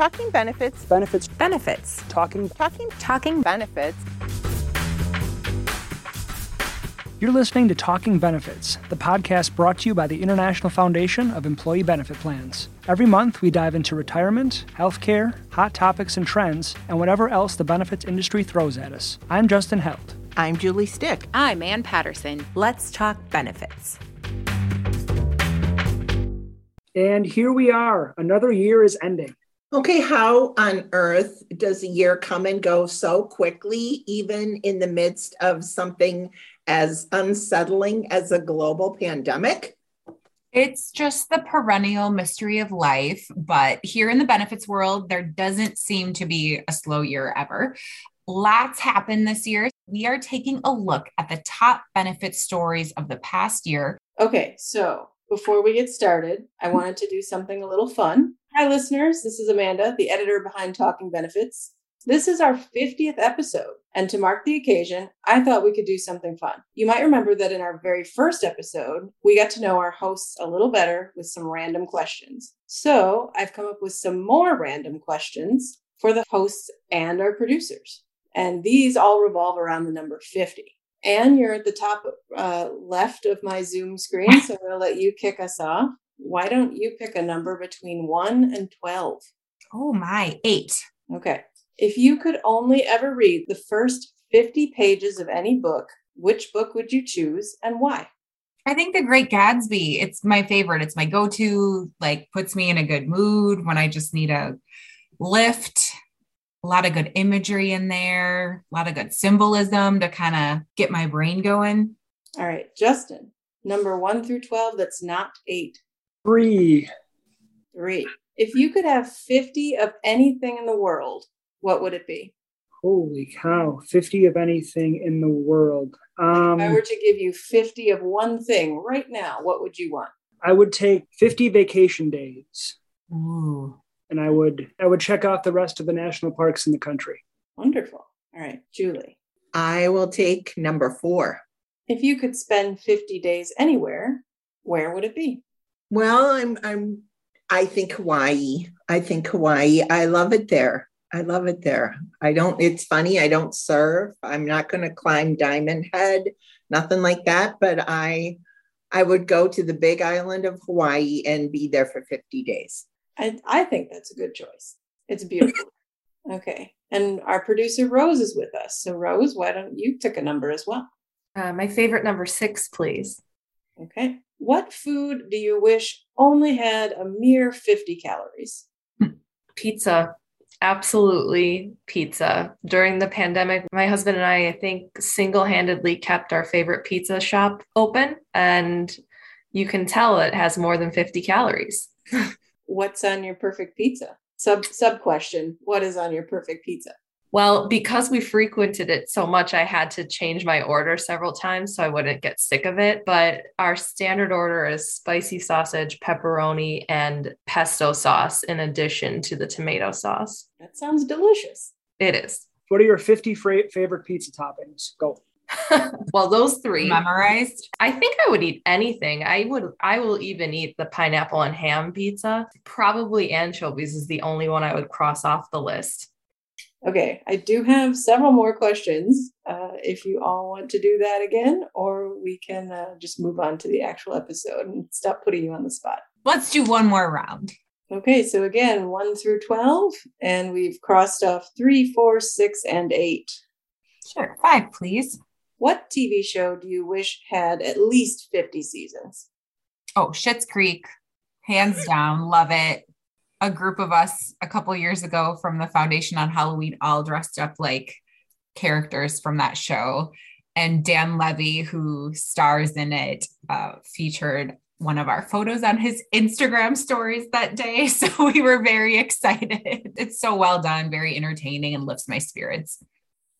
Talking Benefits. Benefits. Benefits. Talking. Talking. Talking Benefits. You're listening to Talking Benefits, the podcast brought to you by the International Foundation of Employee Benefit Plans. Every month, we dive into retirement, healthcare, hot topics and trends, and whatever else the benefits industry throws at us. I'm Justin Held. I'm Julie Stick. I'm Ann Patterson. Let's talk benefits. And here we are. Another year is ending. Okay, how on earth does a year come and go so quickly, even in the midst of something as unsettling as a global pandemic? It's just the perennial mystery of life, but here in the benefits world, there doesn't seem to be a slow year ever. Lots happened this year. We are taking a look at the top benefit stories of the past year. Okay, so before we get started, I wanted to do something a little fun. Hi, listeners. This is Amanda, the editor behind Talking Benefits. This is our 50th episode, and to mark the occasion, I thought we could do something fun. You might remember that in our very first episode, we got to know our hosts a little better with some random questions. So I've come up with some more random questions for the hosts and our producers, and these all revolve around the number 50. Anne, you're at the top left of my Zoom screen, so I'm going to let you kick us off. Why don't you pick a number between 1 and 12? Oh my, 8. Okay. If you could only ever read the first 50 pages of any book, which book would you choose and why? I think The Great Gatsby. It's my favorite. It's my go-to, like puts me in a good mood when I just need a lift. A lot of good imagery in there, a lot of good symbolism to kind of get my brain going. All right, Justin, number 1 through 12 that's not 8. 3. If you could have 50 of anything in the world, what would it be? Holy cow, 50 of anything in the world. If I were to give you 50 of one thing right now, what would you want? I would take 50 vacation days. Ooh. And I would check out the rest of the national parks in the country. Wonderful. All right, Julie. I will take number 4. If you could spend 50 days anywhere, where would it be? Well, I think Hawaii. I love it there. It's funny. I don't surf. I'm not going to climb Diamond Head, nothing like that. But I would go to the big island of Hawaii and be there for 50 days. I think that's a good choice. It's beautiful. Okay. And our producer, Rose, is with us. So, Rose, why don't you pick a number as well? My favorite number 6, please. Okay. What food do you wish only had a mere 50 calories? Pizza. Absolutely pizza. During the pandemic, my husband and I think, single-handedly kept our favorite pizza shop open. And you can tell it has more than 50 calories. What's on your perfect pizza? Sub question. What is on your perfect pizza? Well, because we frequented it so much, I had to change my order several times so I wouldn't get sick of it. But our standard order is spicy sausage, pepperoni, and pesto sauce in addition to the tomato sauce. That sounds delicious. It is. What are your 50 favorite pizza toppings? Go. Well, those 3 memorized. I think I would eat anything. I will even eat the pineapple and ham pizza. Probably anchovies is the only one I would cross off the list. Okay, I do have several more questions if you all want to do that again, or we can just move on to the actual episode and stop putting you on the spot. Let's do one more round. Okay, so again, 1 through 12, and we've crossed off 3, 4, 6, and 8. Sure, 5, please. What TV show do you wish had at least 50 seasons? Oh, Schitt's Creek. Hands down, love it. A group of us a couple years ago from the foundation on Halloween all dressed up like characters from that show. And Dan Levy, who stars in it, featured one of our photos on his Instagram stories that day. So we were very excited. It's so well done, very entertaining, and lifts my spirits.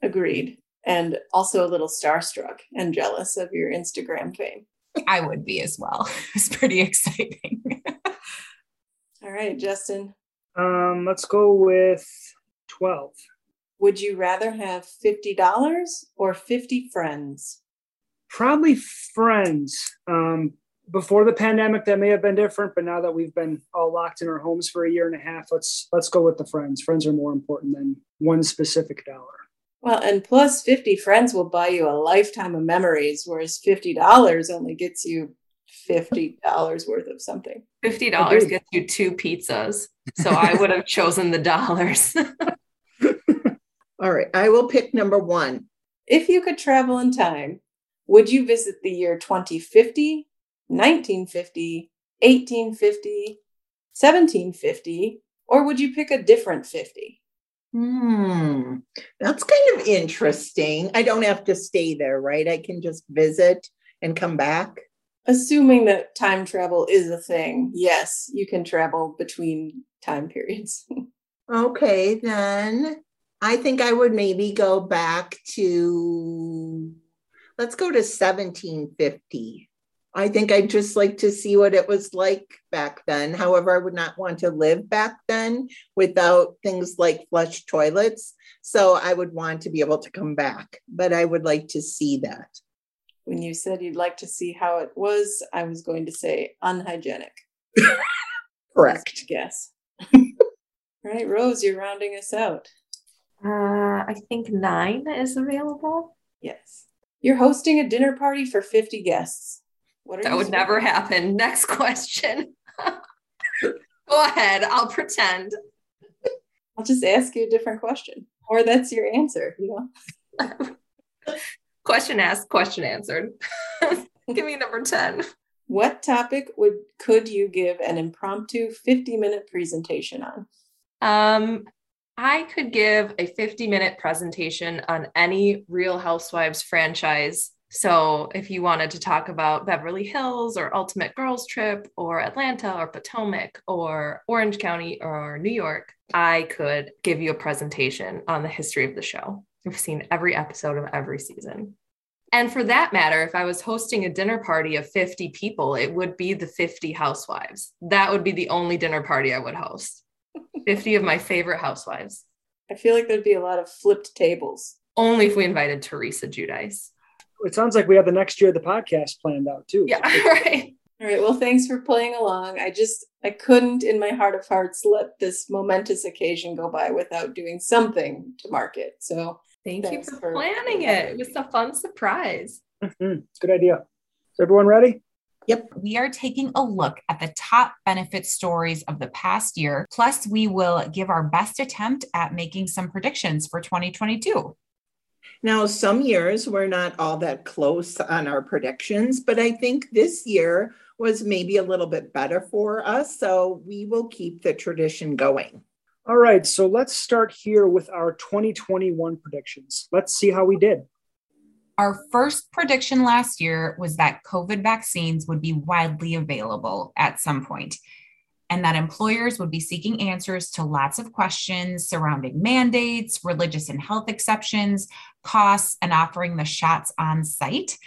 Agreed. And also a little starstruck and jealous of your Instagram fame. I would be as well. It's pretty exciting. All right, Justin. Let's go with 12. Would you rather have $50 or 50 friends? Probably friends. before the pandemic, that may have been different, but now that we've been all locked in our homes for a year and a half, let's go with the friends. Friends are more important than one specific dollar. Well, and plus 50 friends will buy you a lifetime of memories, whereas $50 only gets you $50 worth of something. $50 gets you 2 pizzas. So I would have chosen the dollars. All right. I will pick number 1. If you could travel in time, would you visit the year 2050, 1950, 1850, 1750, or would you pick a different 50? That's kind of interesting. I don't have to stay there, right? I can just visit and come back. Assuming that time travel is a thing, yes, you can travel between time periods. Okay, then I think I would maybe go back to, let's go to 1750. I think I'd just like to see what it was like back then. However, I would not want to live back then without things like flush toilets. So I would want to be able to come back, but I would like to see that. When you said you'd like to see how it was, I was going to say unhygienic. Correct. Guess. All right, Rose, you're rounding us out. I think 9 is available. Yes. You're hosting a dinner party for 50 guests. That would never happen. Next question. Go ahead. I'll pretend. I'll just ask you a different question, or that's your answer. You know. Question asked, question answered. Give me number 10. What topic could you give an impromptu 50-minute presentation on? I could give a 50-minute presentation on any Real Housewives franchise. So if you wanted to talk about Beverly Hills or Ultimate Girls Trip or Atlanta or Potomac or Orange County or New York, I could give you a presentation on the history of the show. I've seen every episode of every season. And for that matter, if I was hosting a dinner party of 50 people, it would be the 50 housewives. That would be the only dinner party I would host. 50 of my favorite housewives. I feel like there'd be a lot of flipped tables. Only if we invited Teresa Giudice. It sounds like we have the next year of the podcast planned out too. Yeah, right. All right. Well, thanks for playing along. I couldn't in my heart of hearts let this momentous occasion go by without doing something to mark it. So thank you for planning it. It was a fun surprise. Mm-hmm. Good idea. Is everyone ready? Yep. We are taking a look at the top benefit stories of the past year. Plus, we will give our best attempt at making some predictions for 2022. Now, some years we're not all that close on our predictions, but I think this year was maybe a little bit better for us. So we will keep the tradition going. All right. So let's start here with our 2021 predictions. Let's see how we did. Our first prediction last year was that COVID vaccines would be widely available at some point, and that employers would be seeking answers to lots of questions surrounding mandates, religious and health exceptions, costs, and offering the shots on site.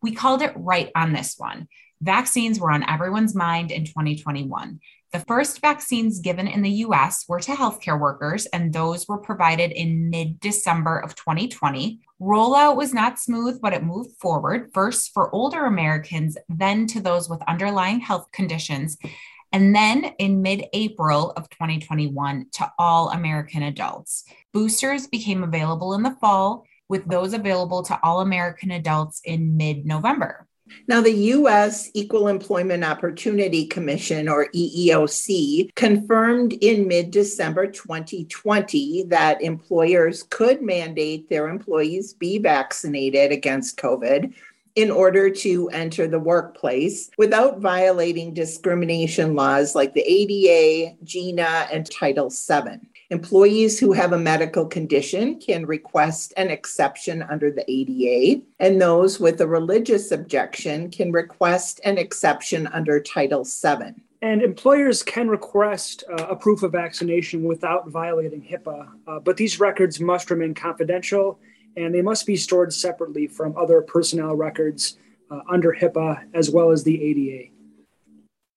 We called it right on this one. Vaccines were on everyone's mind in 2021. The first vaccines given in the U.S. were to healthcare workers, and those were provided in mid-December of 2020. Rollout was not smooth, but it moved forward, first for older Americans, then to those with underlying health conditions, and then in mid-April of 2021 to all American adults. Boosters became available in the fall, with those available to all American adults in mid-November. Now, the U.S. Equal Employment Opportunity Commission, or EEOC, confirmed in mid-December 2020 that employers could mandate their employees be vaccinated against COVID in order to enter the workplace without violating discrimination laws like the ADA, GINA, and Title VII. Employees who have a medical condition can request an exception under the ADA, and those with a religious objection can request an exception under Title VII. And employers can request a proof of vaccination without violating HIPAA, but these records must remain confidential, and they must be stored separately from other personnel records under HIPAA, as well as the ADA.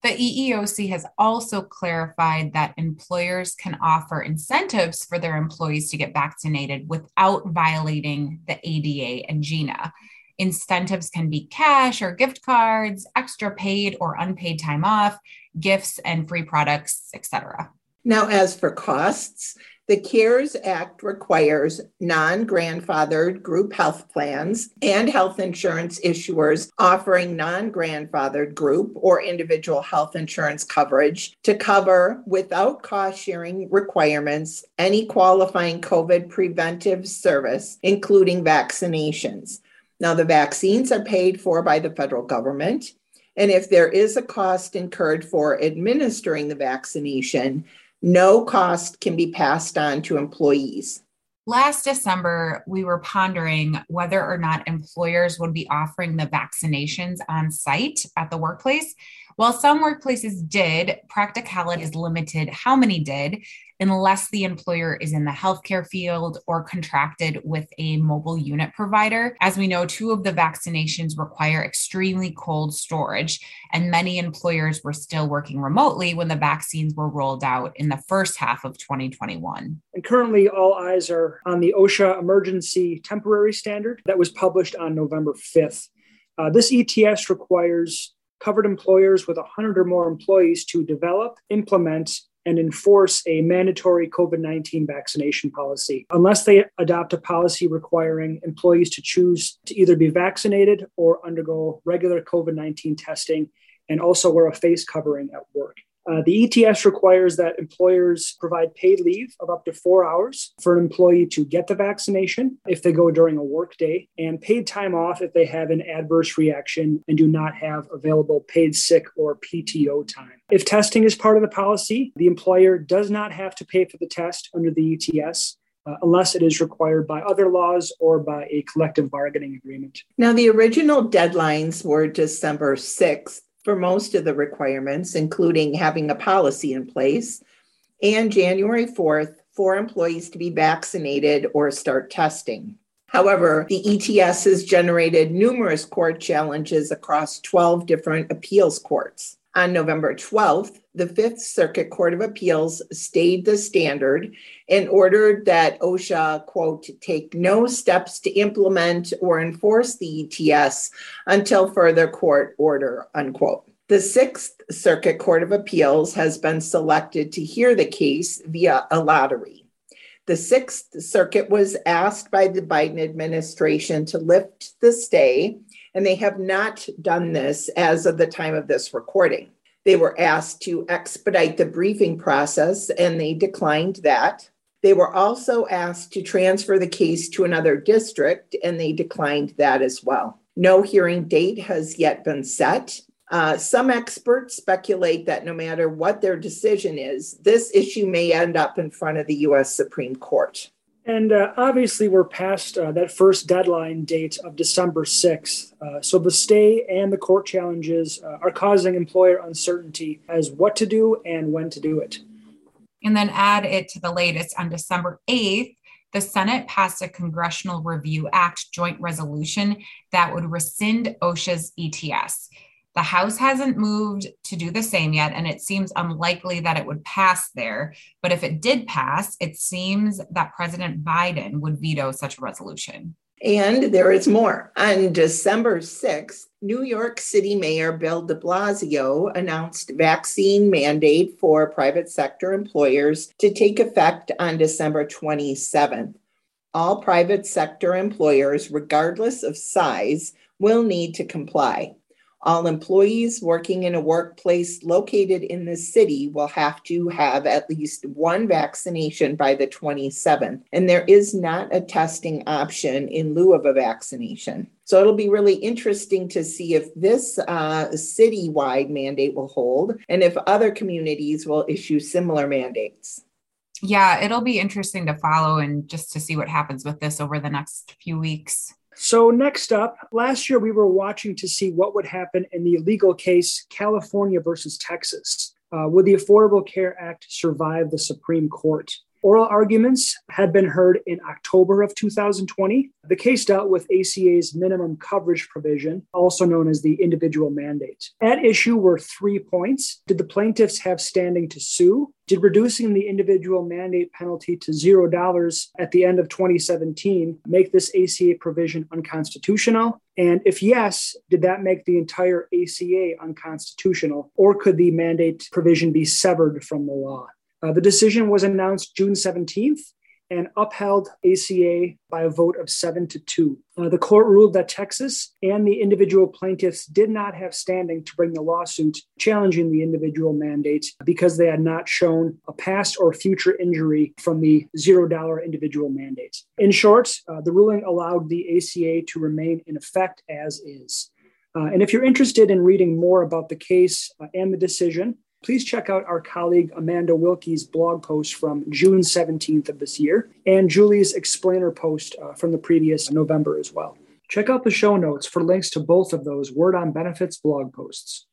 The EEOC has also clarified that employers can offer incentives for their employees to get vaccinated without violating the ADA and GINA. Incentives can be cash or gift cards, extra paid or unpaid time off, gifts and free products, etc. Now, as for costs, the CARES Act requires non-grandfathered group health plans and health insurance issuers offering non-grandfathered group or individual health insurance coverage to cover, without cost-sharing requirements, any qualifying COVID preventive service, including vaccinations. Now, the vaccines are paid for by the federal government, and if there is a cost incurred for administering the vaccination, no cost can be passed on to employees. Last December, we were pondering whether or not employers would be offering the vaccinations on site at the workplace. While some workplaces did, practicality is limited how many did, unless the employer is in the healthcare field or contracted with a mobile unit provider. As we know, two of the vaccinations require extremely cold storage, and many employers were still working remotely when the vaccines were rolled out in the first half of 2021. And currently, all eyes are on the OSHA emergency temporary standard that was published on November 5th. This ETS requires covered employers with 100 or more employees to develop, implement, and enforce a mandatory COVID-19 vaccination policy, unless they adopt a policy requiring employees to choose to either be vaccinated or undergo regular COVID-19 testing and also wear a face covering at work. The ETS requires that employers provide paid leave of up to 4 hours for an employee to get the vaccination if they go during a workday, and paid time off if they have an adverse reaction and do not have available paid sick or PTO time. If testing is part of the policy, the employer does not have to pay for the test under the ETS, unless it is required by other laws or by a collective bargaining agreement. Now, the original deadlines were December 6th. For most of the requirements, including having a policy in place, and January 4th for employees to be vaccinated or start testing. However, the ETS has generated numerous court challenges across 12 different appeals courts. On November 12th, the Fifth Circuit Court of Appeals stayed the standard and ordered that OSHA, quote, take no steps to implement or enforce the ETS until further court order, unquote. The Sixth Circuit Court of Appeals has been selected to hear the case via a lottery. The Sixth Circuit was asked by the Biden administration to lift the stay, and they have not done this as of the time of this recording. They were asked to expedite the briefing process, and they declined that. They were also asked to transfer the case to another district, and they declined that as well. No hearing date has yet been set. Some experts speculate that no matter what their decision is, this issue may end up in front of the U.S. Supreme Court. And obviously, we're past that first deadline date of December 6th. So the stay and the court challenges are causing employer uncertainty as what to do and when to do it. And then add it to the latest on December 8th, the Senate passed a Congressional Review Act joint resolution that would rescind OSHA's ETS. The House hasn't moved to do the same yet, and it seems unlikely that it would pass there. But if it did pass, it seems that President Biden would veto such a resolution. And there is more. On December 6th, New York City Mayor Bill de Blasio announced vaccine mandate for private sector employers to take effect on December 27th. All private sector employers, regardless of size, will need to comply. All employees working in a workplace located in the city will have to have at least one vaccination by the 27th, and there is not a testing option in lieu of a vaccination. So it'll be really interesting to see if this citywide mandate will hold and if other communities will issue similar mandates. Yeah, it'll be interesting to follow and just to see what happens with this over the next few weeks. So next up, last year we were watching to see what would happen in the legal case California versus Texas. Would the Affordable Care Act survive the Supreme Court? Oral arguments had been heard in October of 2020. The case dealt with ACA's minimum coverage provision, also known as the individual mandate. At issue were 3 points. Did the plaintiffs have standing to sue? Did reducing the individual mandate penalty to $0 at the end of 2017 make this ACA provision unconstitutional? And if yes, did that make the entire ACA unconstitutional, or could the mandate provision be severed from the law? The decision was announced June 17th and upheld ACA by a vote of 7-2. The court ruled that Texas and the individual plaintiffs did not have standing to bring the lawsuit challenging the individual mandate because they had not shown a past or future injury from the $0 individual mandate. In short, the ruling allowed the ACA to remain in effect as is. And if you're interested in reading more about the case and the decision, please check out our colleague Amanda Wilkie's blog post from June 17th of this year and Julie's explainer post from the previous November as well. Check out the show notes for links to both of those Word on Benefits blog posts.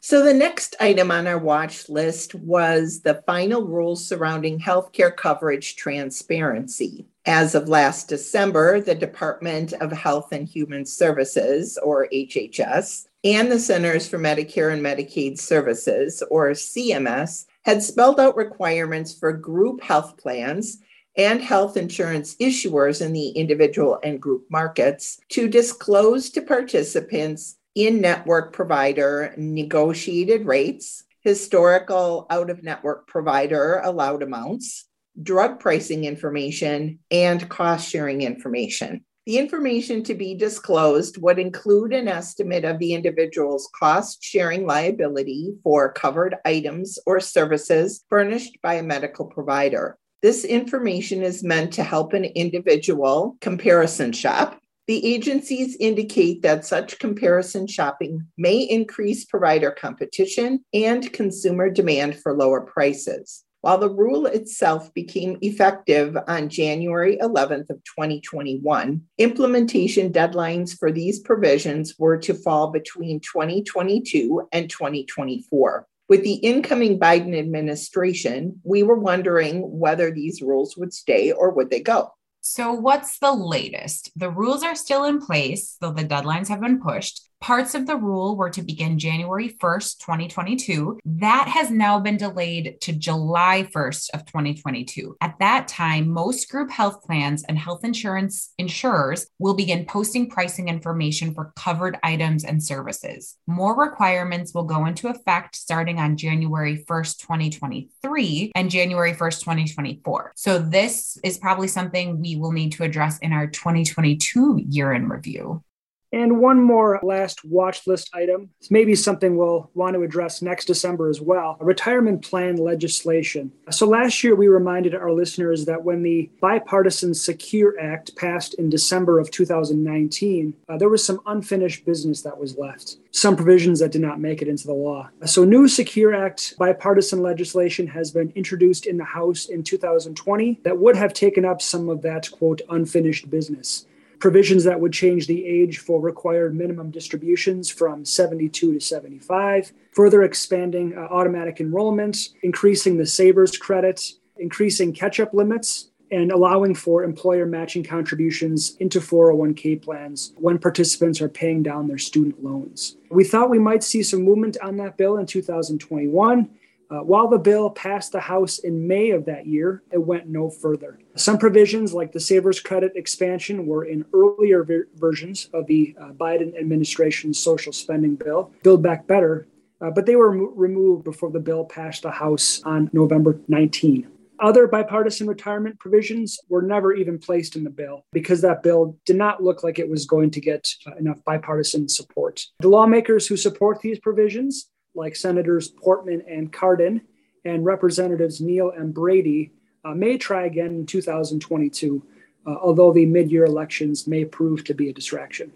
So the next item on our watch list was the final rules surrounding healthcare coverage transparency. As of last December, the Department of Health and Human Services, or HHS, and the Centers for Medicare and Medicaid Services, or CMS, had spelled out requirements for group health plans and health insurance issuers in the individual and group markets to disclose to participants in-network provider negotiated rates, historical out-of-network provider allowed amounts, drug pricing information, and cost-sharing information. The information to be disclosed would include an estimate of the individual's cost-sharing liability for covered items or services furnished by a medical provider. This information is meant to help an individual comparison shop. The agencies indicate that such comparison shopping may increase provider competition and consumer demand for lower prices. While the rule itself became effective on January 11th of 2021, implementation deadlines for these provisions were to fall between 2022 and 2024. With the incoming Biden administration, we were wondering whether these rules would stay or would they go. So what's the latest? The rules are still in place, though the deadlines have been pushed. Parts of the rule were to begin January 1st, 2022. That has now been delayed to July 1st of 2022. At that time, most group health plans and health insurance insurers will begin posting pricing information for covered items and services. More requirements will go into effect starting on January 1st, 2023 and January 1st, 2024. So this is probably something we will need to address in our 2022 year in review. And one more last watch list item. It's maybe something we'll want to address next December as well, retirement plan legislation. So last year, we reminded our listeners that when the Bipartisan Secure Act passed in December of 2019, there was some unfinished business that was left, some provisions that did not make it into the law. So new Secure Act bipartisan legislation has been introduced in the House in 2020 that would have taken up some of that, quote, unfinished business. Provisions that would change the age for required minimum distributions from 72 to 75, further expanding automatic enrollment, increasing the savers credit, increasing catch-up limits, and allowing for employer matching contributions into 401k plans when participants are paying down their student loans. We thought we might see some movement on that bill in 2021. While the bill passed the House in May of that year, it went no further. Some provisions, like the savers credit expansion, were in earlier versions of the Biden administration's social spending bill, Build Back Better, but they were removed before the bill passed the House on November 19. Other bipartisan retirement provisions were never even placed in the bill because that bill did not look like it was going to get enough bipartisan support. The lawmakers who support these provisions, like Senators Portman and Cardin and Representatives Neal and Brady, may try again in 2022, although the mid-year elections may prove to be a distraction.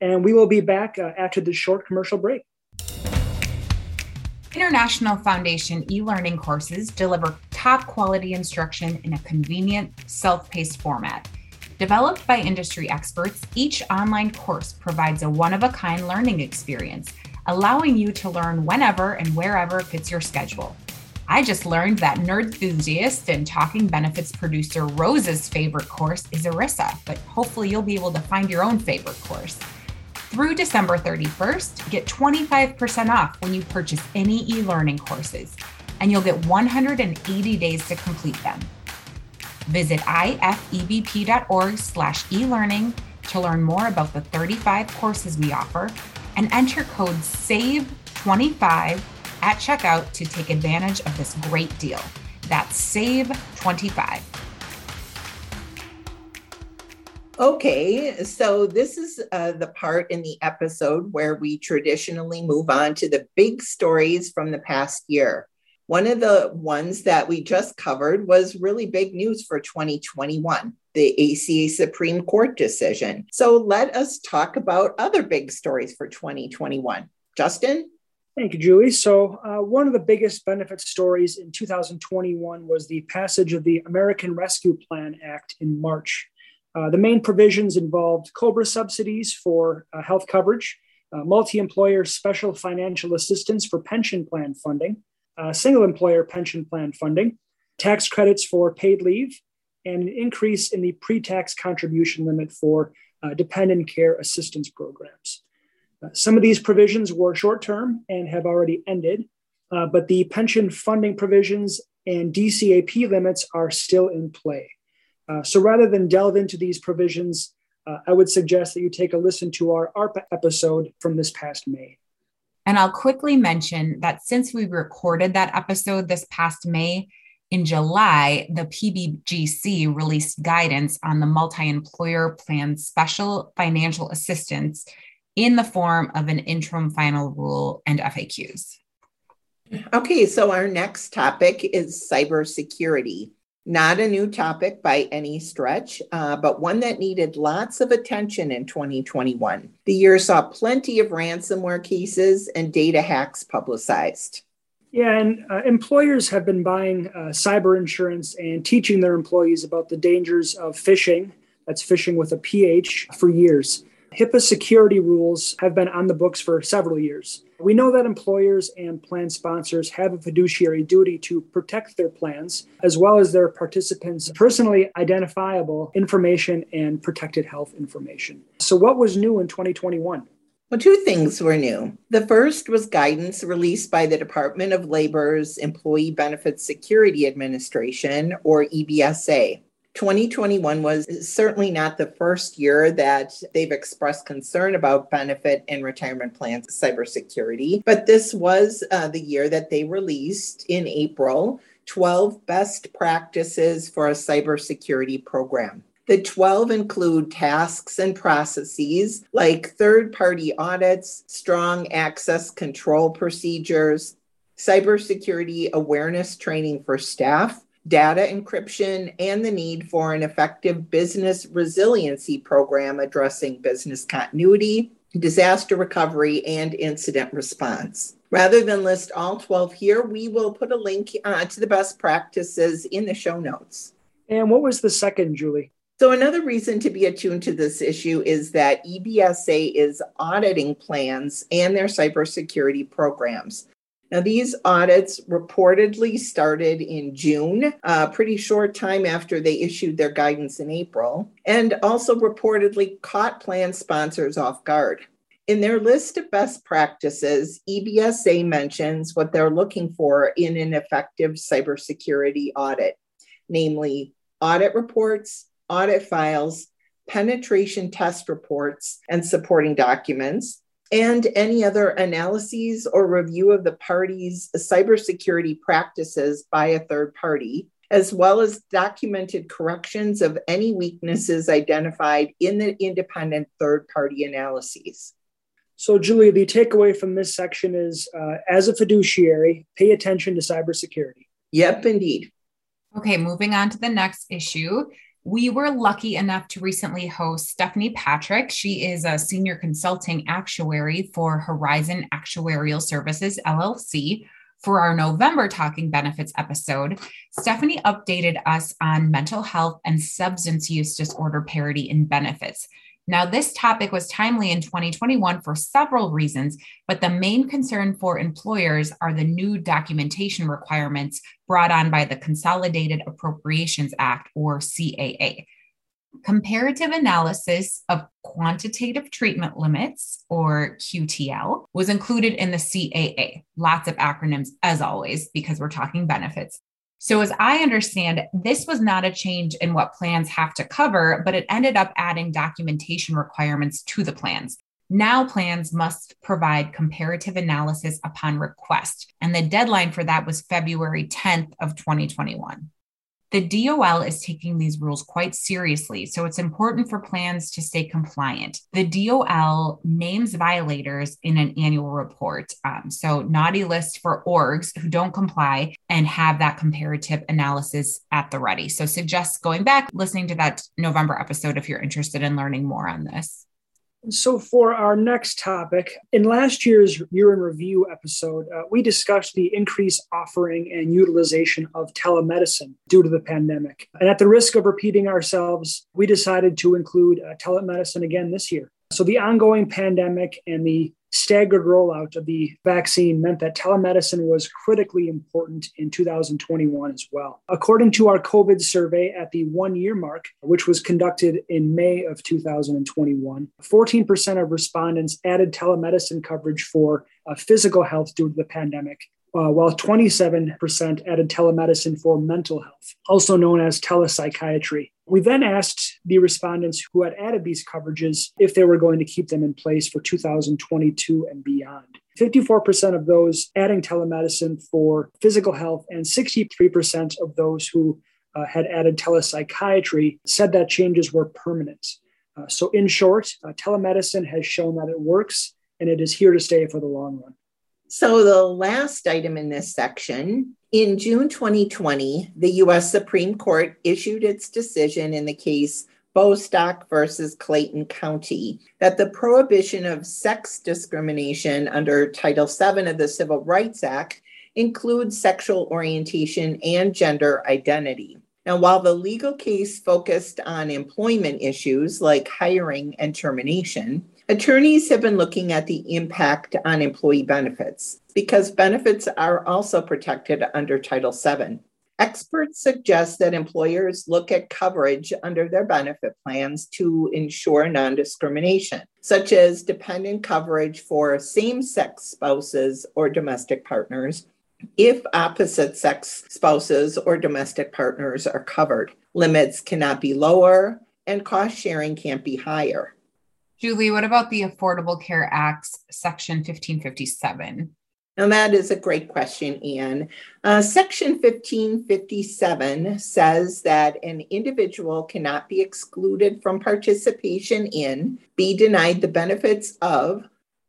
And we will be back after this short commercial break. International Foundation e-learning courses deliver top-quality instruction in a convenient, self-paced format. Developed by industry experts, each online course provides a one-of-a-kind learning experience, allowing you to learn whenever and wherever fits your schedule. I just learned that nerdthusiast and Talking Benefits producer Rose's favorite course is ERISA, but hopefully you'll be able to find your own favorite course. Through December 31st, get 25% off when you purchase any e-learning courses, and you'll get 180 days to complete them. Visit ifebp.org/e-learning to learn more about the 35 courses we offer, and enter code SAVE25 at checkout to take advantage of this great deal. That's SAVE25. Okay, so this is the part in the episode where we traditionally move on to the big stories from the past year. One of the ones that we just covered was really big news for 2021, the ACA Supreme Court decision. So let us talk about other big stories for 2021. Justin? Thank you, Julie. So one of the biggest benefit stories in 2021 was the passage of the American Rescue Plan Act in March. The main provisions involved COBRA subsidies for health coverage, multi-employer special financial assistance for pension plan funding, single employer pension plan funding, tax credits for paid leave, and an increase in the pre-tax contribution limit for dependent care assistance programs. Some of these provisions were short-term and have already ended, but the pension funding provisions and DCAP limits are still in play. So rather than delve into these provisions, I would suggest that you take a listen to our ARPA episode from this past May. And I'll quickly mention that since we recorded that episode this past May, in July, the PBGC released guidance on the multi-employer plan special financial assistance in the form of an interim final rule and FAQs. Okay, so our next topic is cybersecurity. Not a new topic by any stretch, but one that needed lots of attention in 2021. The year saw plenty of ransomware cases and data hacks publicized. Yeah, and employers have been buying cyber insurance and teaching their employees about the dangers of phishing, that's phishing with a PH, for years. HIPAA security rules have been on the books for several years. We know that employers and plan sponsors have a fiduciary duty to protect their plans, as well as their participants' personally identifiable information and protected health information. So what was new in 2021? Well, two things were new. The first was guidance released by the Department of Labor's Employee Benefit Security Administration, or EBSA. 2021 was certainly not the first year that they've expressed concern about benefit and retirement plans cybersecurity, but this was the year that they released in April 12 best practices for a cybersecurity program. The 12 include tasks and processes like third-party audits, strong access control procedures, cybersecurity awareness training for staff, data encryption, and the need for an effective business resiliency program addressing business continuity, disaster recovery, and incident response. Rather than list all 12 here, we will put a link to the best practices in the show notes. And what was the second, Julie? So another reason to be attuned to this issue is that EBSA is auditing plans and their cybersecurity programs. Now, these audits reportedly started in June, a pretty short time after they issued their guidance in April, and also reportedly caught plan sponsors off guard. In their list of best practices, EBSA mentions what they're looking for in an effective cybersecurity audit, namely audit reports, audit files, penetration test reports, and supporting documents, and any other analyses or review of the party's cybersecurity practices by a third party, as well as documented corrections of any weaknesses identified in the independent third-party analyses. So, Julie, the takeaway from this section is, as a fiduciary, pay attention to cybersecurity. Yep, indeed. Okay, moving on to the next issue. We were lucky enough to recently host Stephanie Patrick. She is a senior consulting actuary for Horizon Actuarial Services, LLC. For our November Talking Benefits episode, Stephanie updated us on mental health and substance use disorder parity in benefits, Now, this topic was timely in 2021 for several reasons, but the main concern for employers are the new documentation requirements brought on by the Consolidated Appropriations Act, or CAA. Comparative analysis of quantitative treatment limits, or QTL, was included in the CAA. Lots of acronyms, as always, because we're talking benefits. So as I understand, this was not a change in what plans have to cover, but it ended up adding documentation requirements to the plans. Now plans must provide comparative analysis upon request, and the deadline for that was February 10th of 2021. The DOL is taking these rules quite seriously, so it's important for plans to stay compliant. The DOL names violators in an annual report, so naughty list for orgs who don't comply and have that comparative analysis at the ready. So suggest going back, listening to that November episode if you're interested in learning more on this. So for our next topic, in last year's Year in Review episode, we discussed the increased offering and utilization of telemedicine due to the pandemic. And at the risk of repeating ourselves, we decided to include telemedicine again this year. So the ongoing pandemic and the staggered rollout of the vaccine meant that telemedicine was critically important in 2021 as well. According to our COVID survey at the one-year mark, which was conducted in May of 2021, 14% of respondents added telemedicine coverage for physical health due to the pandemic, while 27% added telemedicine for mental health, also known as telepsychiatry. We then asked the respondents who had added these coverages if they were going to keep them in place for 2022 and beyond. 54% of those adding telemedicine for physical health and 63% of those who had added telepsychiatry said that changes were permanent. So in short, telemedicine has shown that it works and it is here to stay for the long run. So the last item in this section, in June 2020, the U.S. Supreme Court issued its decision in the case Bostock versus Clayton County that the prohibition of sex discrimination under Title VII of the Civil Rights Act includes sexual orientation and gender identity. Now, while the legal case focused on employment issues like hiring and termination, attorneys have been looking at the impact on employee benefits because benefits are also protected under Title VII. Experts suggest that employers look at coverage under their benefit plans to ensure non-discrimination, such as dependent coverage for same-sex spouses or domestic partners, if opposite-sex spouses or domestic partners are covered. Limits cannot be lower, and cost sharing can't be higher. Julie, what about the Affordable Care Act's Section 1557? Now, that is a great question, Ann. Section 1557 says that an individual cannot be excluded from participation in, be denied the benefits of,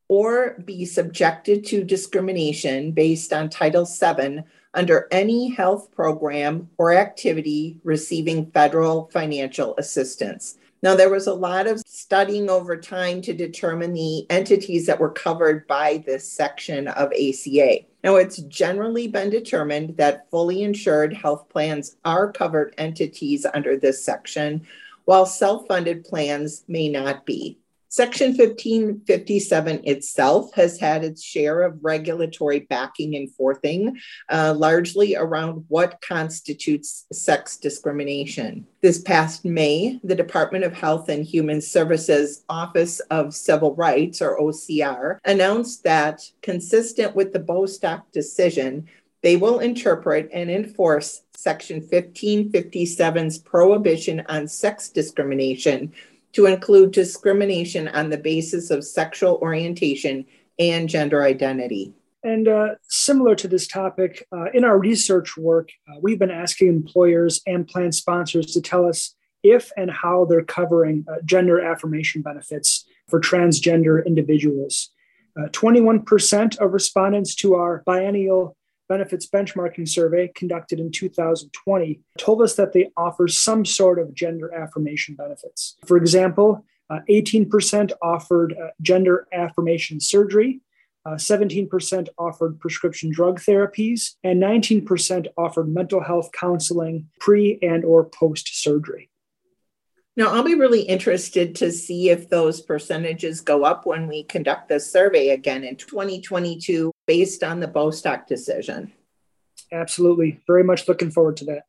or be subjected to discrimination based on Title VII under any health program or activity receiving federal financial assistance. Now, there was a lot of studying over time to determine the entities that were covered by this section of ACA. Now, it's generally been determined that fully insured health plans are covered entities under this section, while self-funded plans may not be. Section 1557 itself has had its share of regulatory backing and forthing, largely around what constitutes sex discrimination. This past May, the Department of Health and Human Services Office of Civil Rights, or OCR, announced that, consistent with the Bostock decision, they will interpret and enforce Section 1557's prohibition on sex discrimination to include discrimination on the basis of sexual orientation and gender identity. And similar to this topic, in our research work, we've been asking employers and plan sponsors to tell us if and how they're covering gender affirmation benefits for transgender individuals. 21% of respondents to our biennial benefits benchmarking survey conducted in 2020 told us that they offer some sort of gender affirmation benefits. For example, 18% offered gender affirmation surgery, 17% offered prescription drug therapies, and 19% offered mental health counseling pre and or post-surgery. Now, I'll be really interested to see if those percentages go up when we conduct this survey again in 2022, based on the Bostock decision. Absolutely. Very much looking forward to that.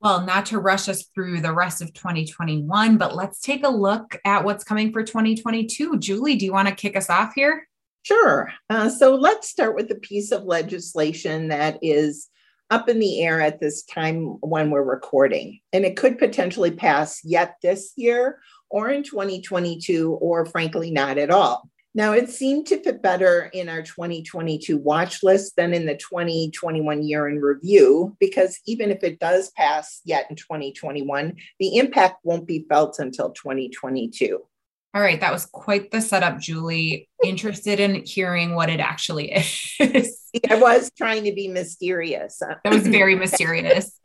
Well, not to rush us through the rest of 2021, but let's take a look at what's coming for 2022. Julie, do you want to kick us off here? Sure. So let's start with the piece of legislation that is up in the air at this time when we're recording, and it could potentially pass yet this year or in 2022, or frankly, not at all. Now, it seemed to fit better in our 2022 watch list than in the 2021 year in review, because even if it does pass yet in 2021, the impact won't be felt until 2022. All right. That was quite the setup, Julie. Interested in hearing what it actually is. I was trying to be mysterious. That was very mysterious.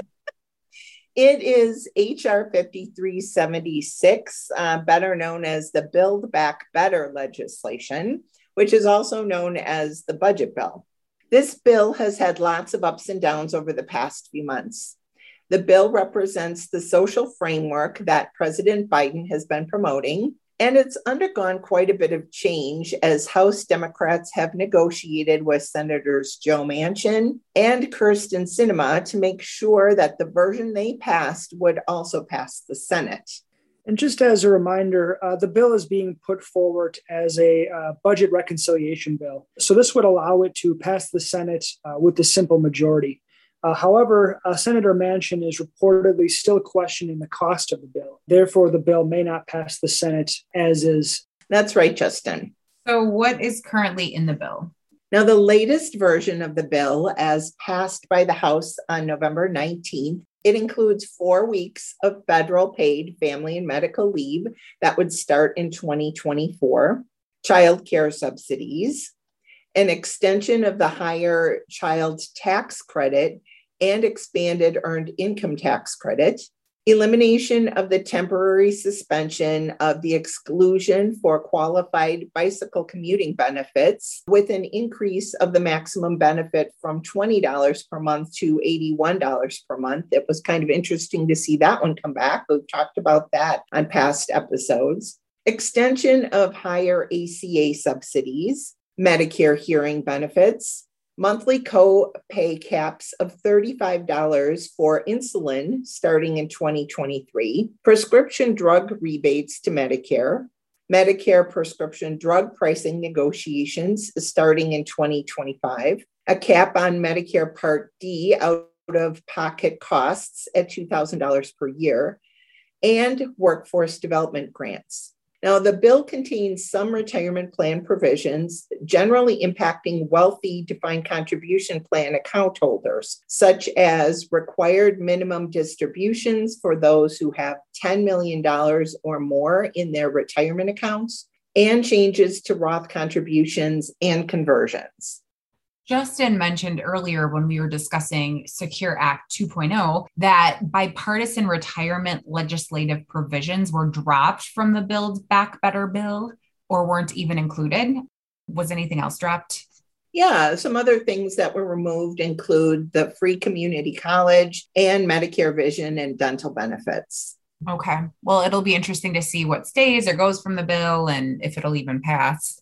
It is HR 5376, better known as the Build Back Better legislation, which is also known as the budget bill. This bill has had lots of ups and downs over the past few months. The bill represents the social framework that President Biden has been promoting, and it's undergone quite a bit of change as House Democrats have negotiated with Senators Joe Manchin and Kirsten Sinema to make sure that the version they passed would also pass the Senate. And just as a reminder, the bill is being put forward as a budget reconciliation bill. So this would allow it to pass the Senate with a simple majority. However, Senator Manchin is reportedly still questioning the cost of the bill. Therefore, the bill may not pass the Senate as is. That's right, Justin. So what is currently in the bill? Now, the latest version of the bill, as passed by the House on November 19th, it includes 4 weeks of federal paid family and medical leave that would start in 2024, child care subsidies, an extension of the higher child tax credit and expanded earned income tax credit, elimination of the temporary suspension of the exclusion for qualified bicycle commuting benefits with an increase of the maximum benefit from $20 per month to $81 per month. It was kind of interesting to see that one come back. We've talked about that on past episodes. Extension of higher ACA subsidies, Medicare hearing benefits, monthly co-pay caps of $35 for insulin starting in 2023, prescription drug rebates to Medicare, Medicare prescription drug pricing negotiations starting in 2025, a cap on Medicare Part D out-of-pocket costs at $2,000 per year, and workforce development grants. Now, the bill contains some retirement plan provisions, generally impacting wealthy defined contribution plan account holders, such as required minimum distributions for those who have $10 million or more in their retirement accounts, and changes to Roth contributions and conversions. Justin mentioned earlier when we were discussing Secure Act 2.0 that bipartisan retirement legislative provisions were dropped from the Build Back Better bill or weren't even included. Was anything else dropped? Yeah, some other things that were removed include the free community college and Medicare vision and dental benefits. Okay. Well, it'll be interesting to see what stays or goes from the bill and if it'll even pass.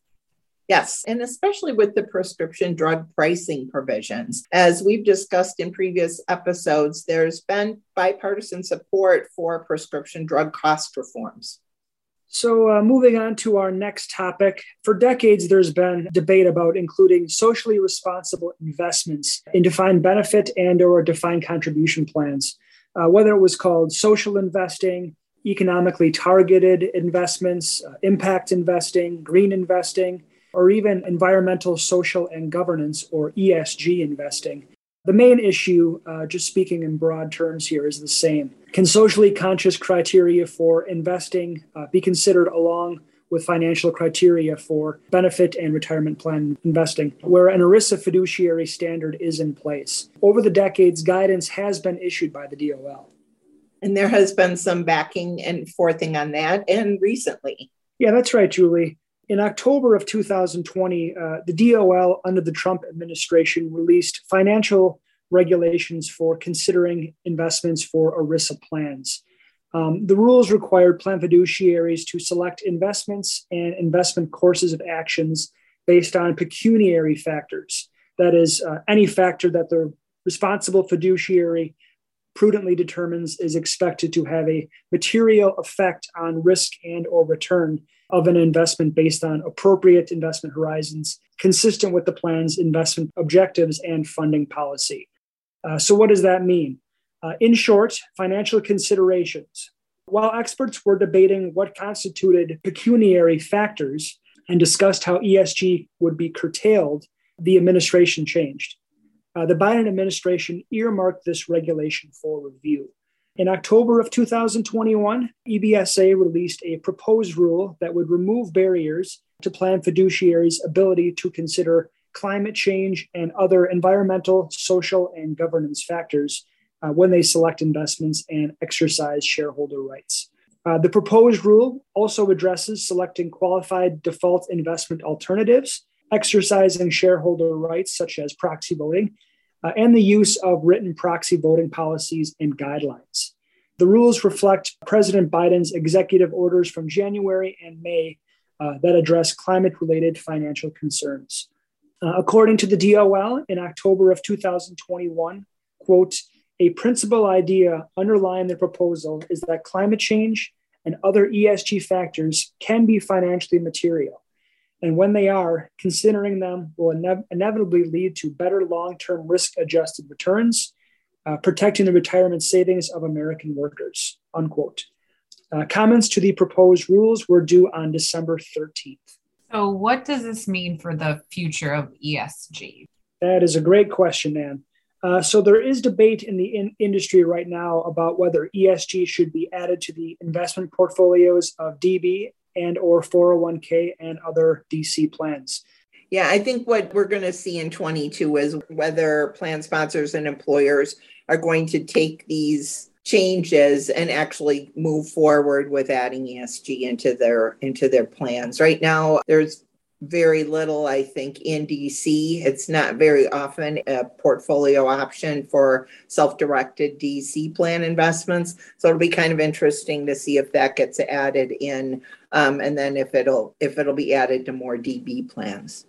Yes, and especially with the prescription drug pricing provisions. As we've discussed in previous episodes, there's been bipartisan support for prescription drug cost reforms. So moving on to our next topic. For decades, there's been debate about including socially responsible investments in defined benefit and or defined contribution plans, whether it was called social investing, economically targeted investments, impact investing, green investing, or even environmental, social, and governance, or ESG investing. The main issue, just speaking in broad terms here, is the same. Can socially conscious criteria for investing be considered along with financial criteria for benefit and retirement plan investing, where an ERISA fiduciary standard is in place? Over the decades, guidance has been issued by the DOL. And there has been some backing and forthing on that, and recently. Yeah, that's right, Julie. In October of 2020, the DOL under the Trump administration released financial regulations for considering investments for ERISA plans. The rules required plan fiduciaries to select investments and investment courses of actions based on pecuniary factors. That is, any factor that the responsible fiduciary prudently determines is expected to have a material effect on risk and or return of an investment based on appropriate investment horizons, consistent with the plan's investment objectives and funding policy. So what does that mean? In short, financial considerations. While experts were debating what constituted pecuniary factors and discussed how ESG would be curtailed, the administration changed. The Biden administration earmarked this regulation for review. In October of 2021, EBSA released a proposed rule that would remove barriers to plan fiduciaries' ability to consider climate change and other environmental, social, and governance factors when they select investments and exercise shareholder rights. The proposed rule also addresses selecting qualified default investment alternatives, exercising shareholder rights such as proxy voting, and the use of written proxy voting policies and guidelines. The rules reflect President Biden's executive orders from January and May that address climate-related financial concerns. According to the DOL, in October of 2021, quote, a principal idea underlying the proposal is that climate change and other ESG factors can be financially material. And when they are, considering them will inevitably lead to better long-term risk-adjusted returns, protecting the retirement savings of American workers, unquote. Comments to the proposed rules were due on December 13th. So what does this mean for the future of ESG? That is a great question, Ann. So there is debate in the industry right now about whether ESG should be added to the investment portfolios of DB and or 401k and other DC plans. Yeah, I think what we're going to see in 22 is whether plan sponsors and employers are going to take these changes and actually move forward with adding ESG into their plans. Right now, there's very little, I think, in DC. It's not very often a portfolio option for self-directed DC plan investments. So it'll be kind of interesting to see if that gets added in, and then if it'll be added to more DB plans.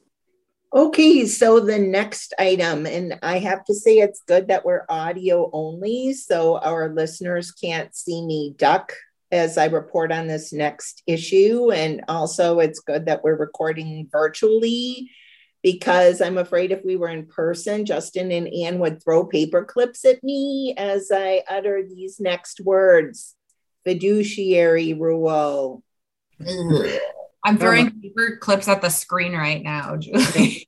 Okay, so the next item, and I have to say it's good that we're audio only, so our listeners can't see me duck as I report on this next issue. And also it's good that we're recording virtually, because I'm afraid if we were in person, Justin and Ann would throw paper clips at me as I utter these next words. Fiduciary rule. I'm throwing paper clips at the screen right now, Julie.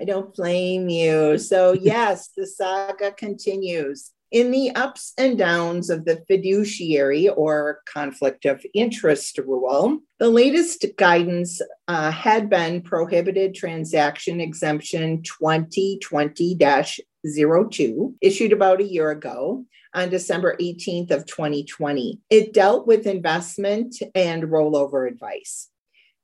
I don't blame you. So yes, the saga continues. In the ups and downs of the fiduciary or conflict of interest rule, the latest guidance had been prohibited transaction exemption 2020-02, issued about a year ago on December 18th of 2020. It dealt with investment and rollover advice.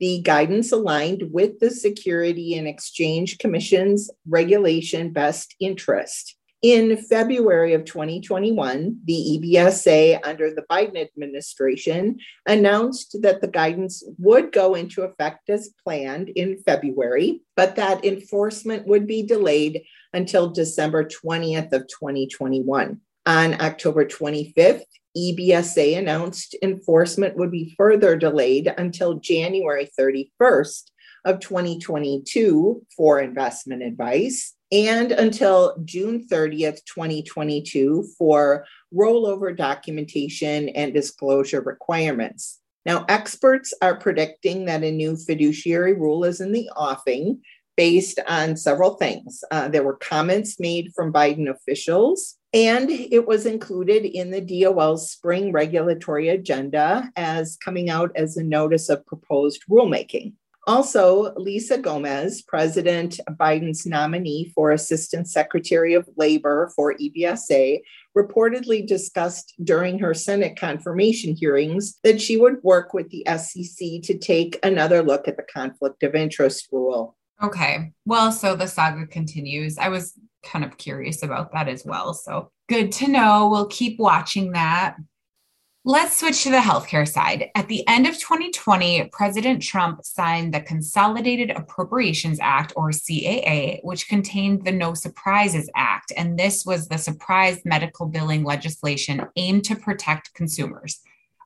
The guidance aligned with the Securities and Exchange Commission's regulation best interest. In February of 2021, the EBSA under the Biden administration announced that the guidance would go into effect as planned in February, but that enforcement would be delayed until December 20th of 2021. On October 25th, EBSA announced enforcement would be further delayed until January 31st of 2022 for investment advice, and until June 30th, 2022 for rollover documentation and disclosure requirements. Now, experts are predicting that a new fiduciary rule is in the offing based on several things. There were comments made from Biden officials, and it was included in the DOL's spring regulatory agenda as coming out as a notice of proposed rulemaking. Also, Lisa Gomez, President Biden's nominee for Assistant Secretary of Labor for EBSA, reportedly discussed during her Senate confirmation hearings that she would work with the SEC to take another look at the conflict of interest rule. Okay. Well, so the saga continues. I was kind of curious about that as well. So good to know. We'll keep watching that. Let's switch to the healthcare side. At the end of 2020, President Trump signed the Consolidated Appropriations Act, or CAA, which contained the No Surprises Act. And this was the surprise medical billing legislation aimed to protect consumers.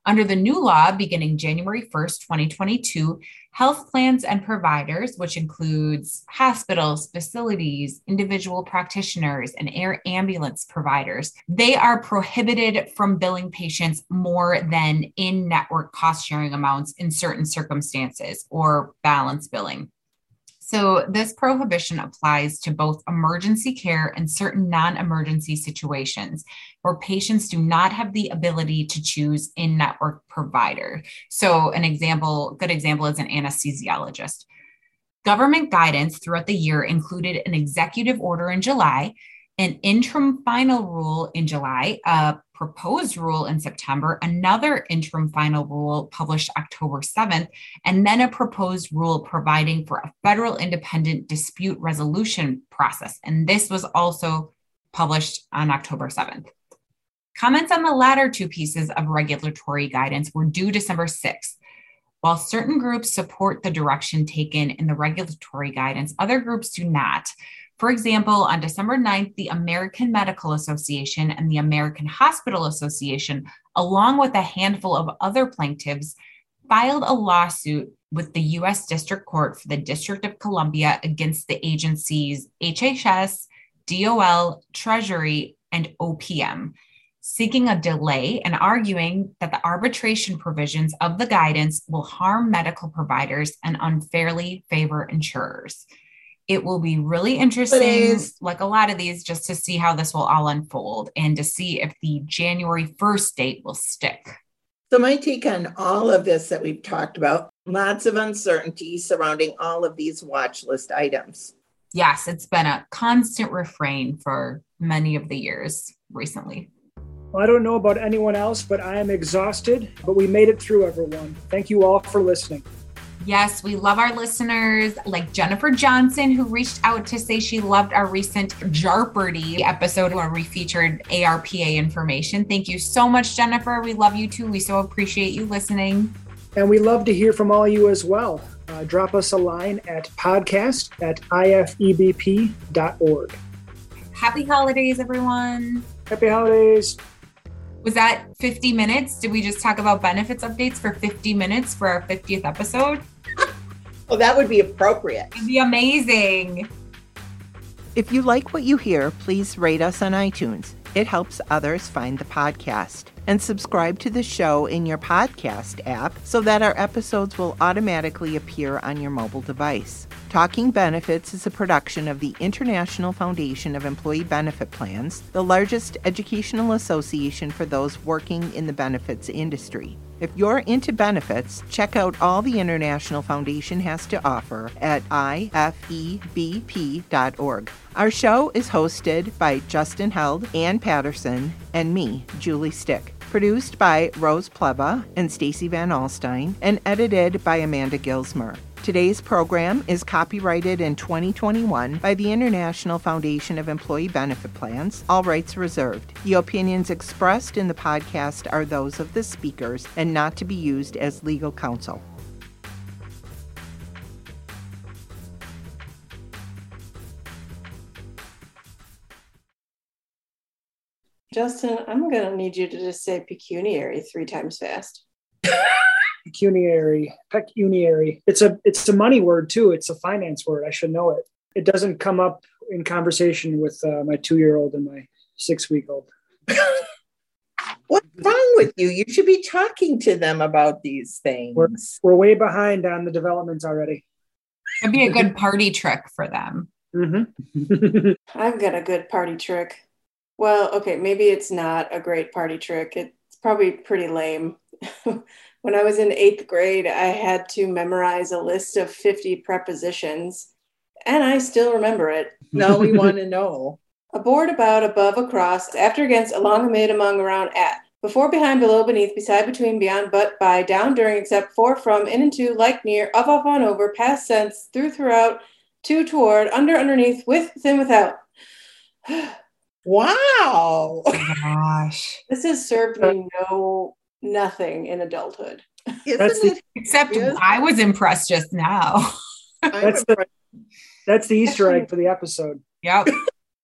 Under the new law, beginning January 1st, 2022, health plans and providers, which includes hospitals, facilities, individual practitioners, and air ambulance providers, they are prohibited from billing patients more than in-network cost-sharing amounts in certain circumstances, or balance billing. So this prohibition applies to both emergency care and certain non-emergency situations where patients do not have the ability to choose in-network provider. So a good example is an anesthesiologist. Government guidance throughout the year included an executive order in July, an interim final rule in July, a proposed rule in September, another interim final rule published October 7th, and then a proposed rule providing for a federal independent dispute resolution process. And this was also published on October 7th. Comments on the latter two pieces of regulatory guidance were due December 6th. While certain groups support the direction taken in the regulatory guidance, other groups do not. For example, on December 9th, the American Medical Association and the American Hospital Association, along with a handful of other plaintiffs, filed a lawsuit with the U.S. District Court for the District of Columbia against the agencies HHS, DOL, Treasury, and OPM, seeking a delay and arguing that the arbitration provisions of the guidance will harm medical providers and unfairly favor insurers. It will be really interesting, like a lot of these, just to see how this will all unfold and to see if the January 1st date will stick. So my take on all of this that we've talked about, lots of uncertainty surrounding all of these watch list items. Yes, it's been a constant refrain for many of the years recently. Well, I don't know about anyone else, but I am exhausted, but we made it through, everyone. Thank you all for listening. Yes, we love our listeners, like Jennifer Johnson, who reached out to say she loved our recent Jeopardy episode where we featured ARPA information. Thank you so much, Jennifer. We love you too. We so appreciate you listening. And we love to hear from all you as well. Drop us a line at podcast@ifebp.org. Happy holidays, everyone. Happy holidays. Was that 50 minutes? Did we just talk about benefits updates for 50 minutes for our 50th episode? Well, that would be appropriate. It'd be amazing. If you like what you hear, please rate us on iTunes. It helps others find the podcast. And subscribe to the show in your podcast app so that our episodes will automatically appear on your mobile device. Talking Benefits is a production of the International Foundation of Employee Benefit Plans, the largest educational association for those working in the benefits industry. If you're into benefits, check out all the International Foundation has to offer at ifebp.org. Our show is hosted by Justin Held, Ann Patterson, and me, Julie Stick. Produced by Rose Pleva and Stacy Van Alstein, and edited by Amanda Gilsmer. Today's program is copyrighted in 2021 by the International Foundation of Employee Benefit Plans, all rights reserved. The opinions expressed in the podcast are those of the speakers and not to be used as legal counsel. Justin, I'm going to need you to just say pecuniary 3 times fast. Pecuniary. It's a money word too. It's a finance word. I should know it. It doesn't come up in conversation with my 2-year-old and my 6-week-old. What's wrong with you? You should be talking to them about these things. We're way behind on the developments already. It'd be a good party trick for them. Mm-hmm. I've got a good party trick. Well, okay, maybe it's not a great party trick. It's probably pretty lame. When I was in 8th grade, I had to memorize a list of 50 prepositions, and I still remember it. Now we want to know. Aboard, about, above, across, after, against, along, amid, among, around, at. Before, behind, below, beneath, beside, between, beyond, but, by, down, during, except, for, from, in, into, like, near, of, off, on, over, past, since, through, throughout, to, toward, under, underneath, with, within, without. Wow. Oh my gosh. This has served me no nothing in adulthood. Isn't it? Except I was impressed just now. That's the Easter egg for the episode. Yep.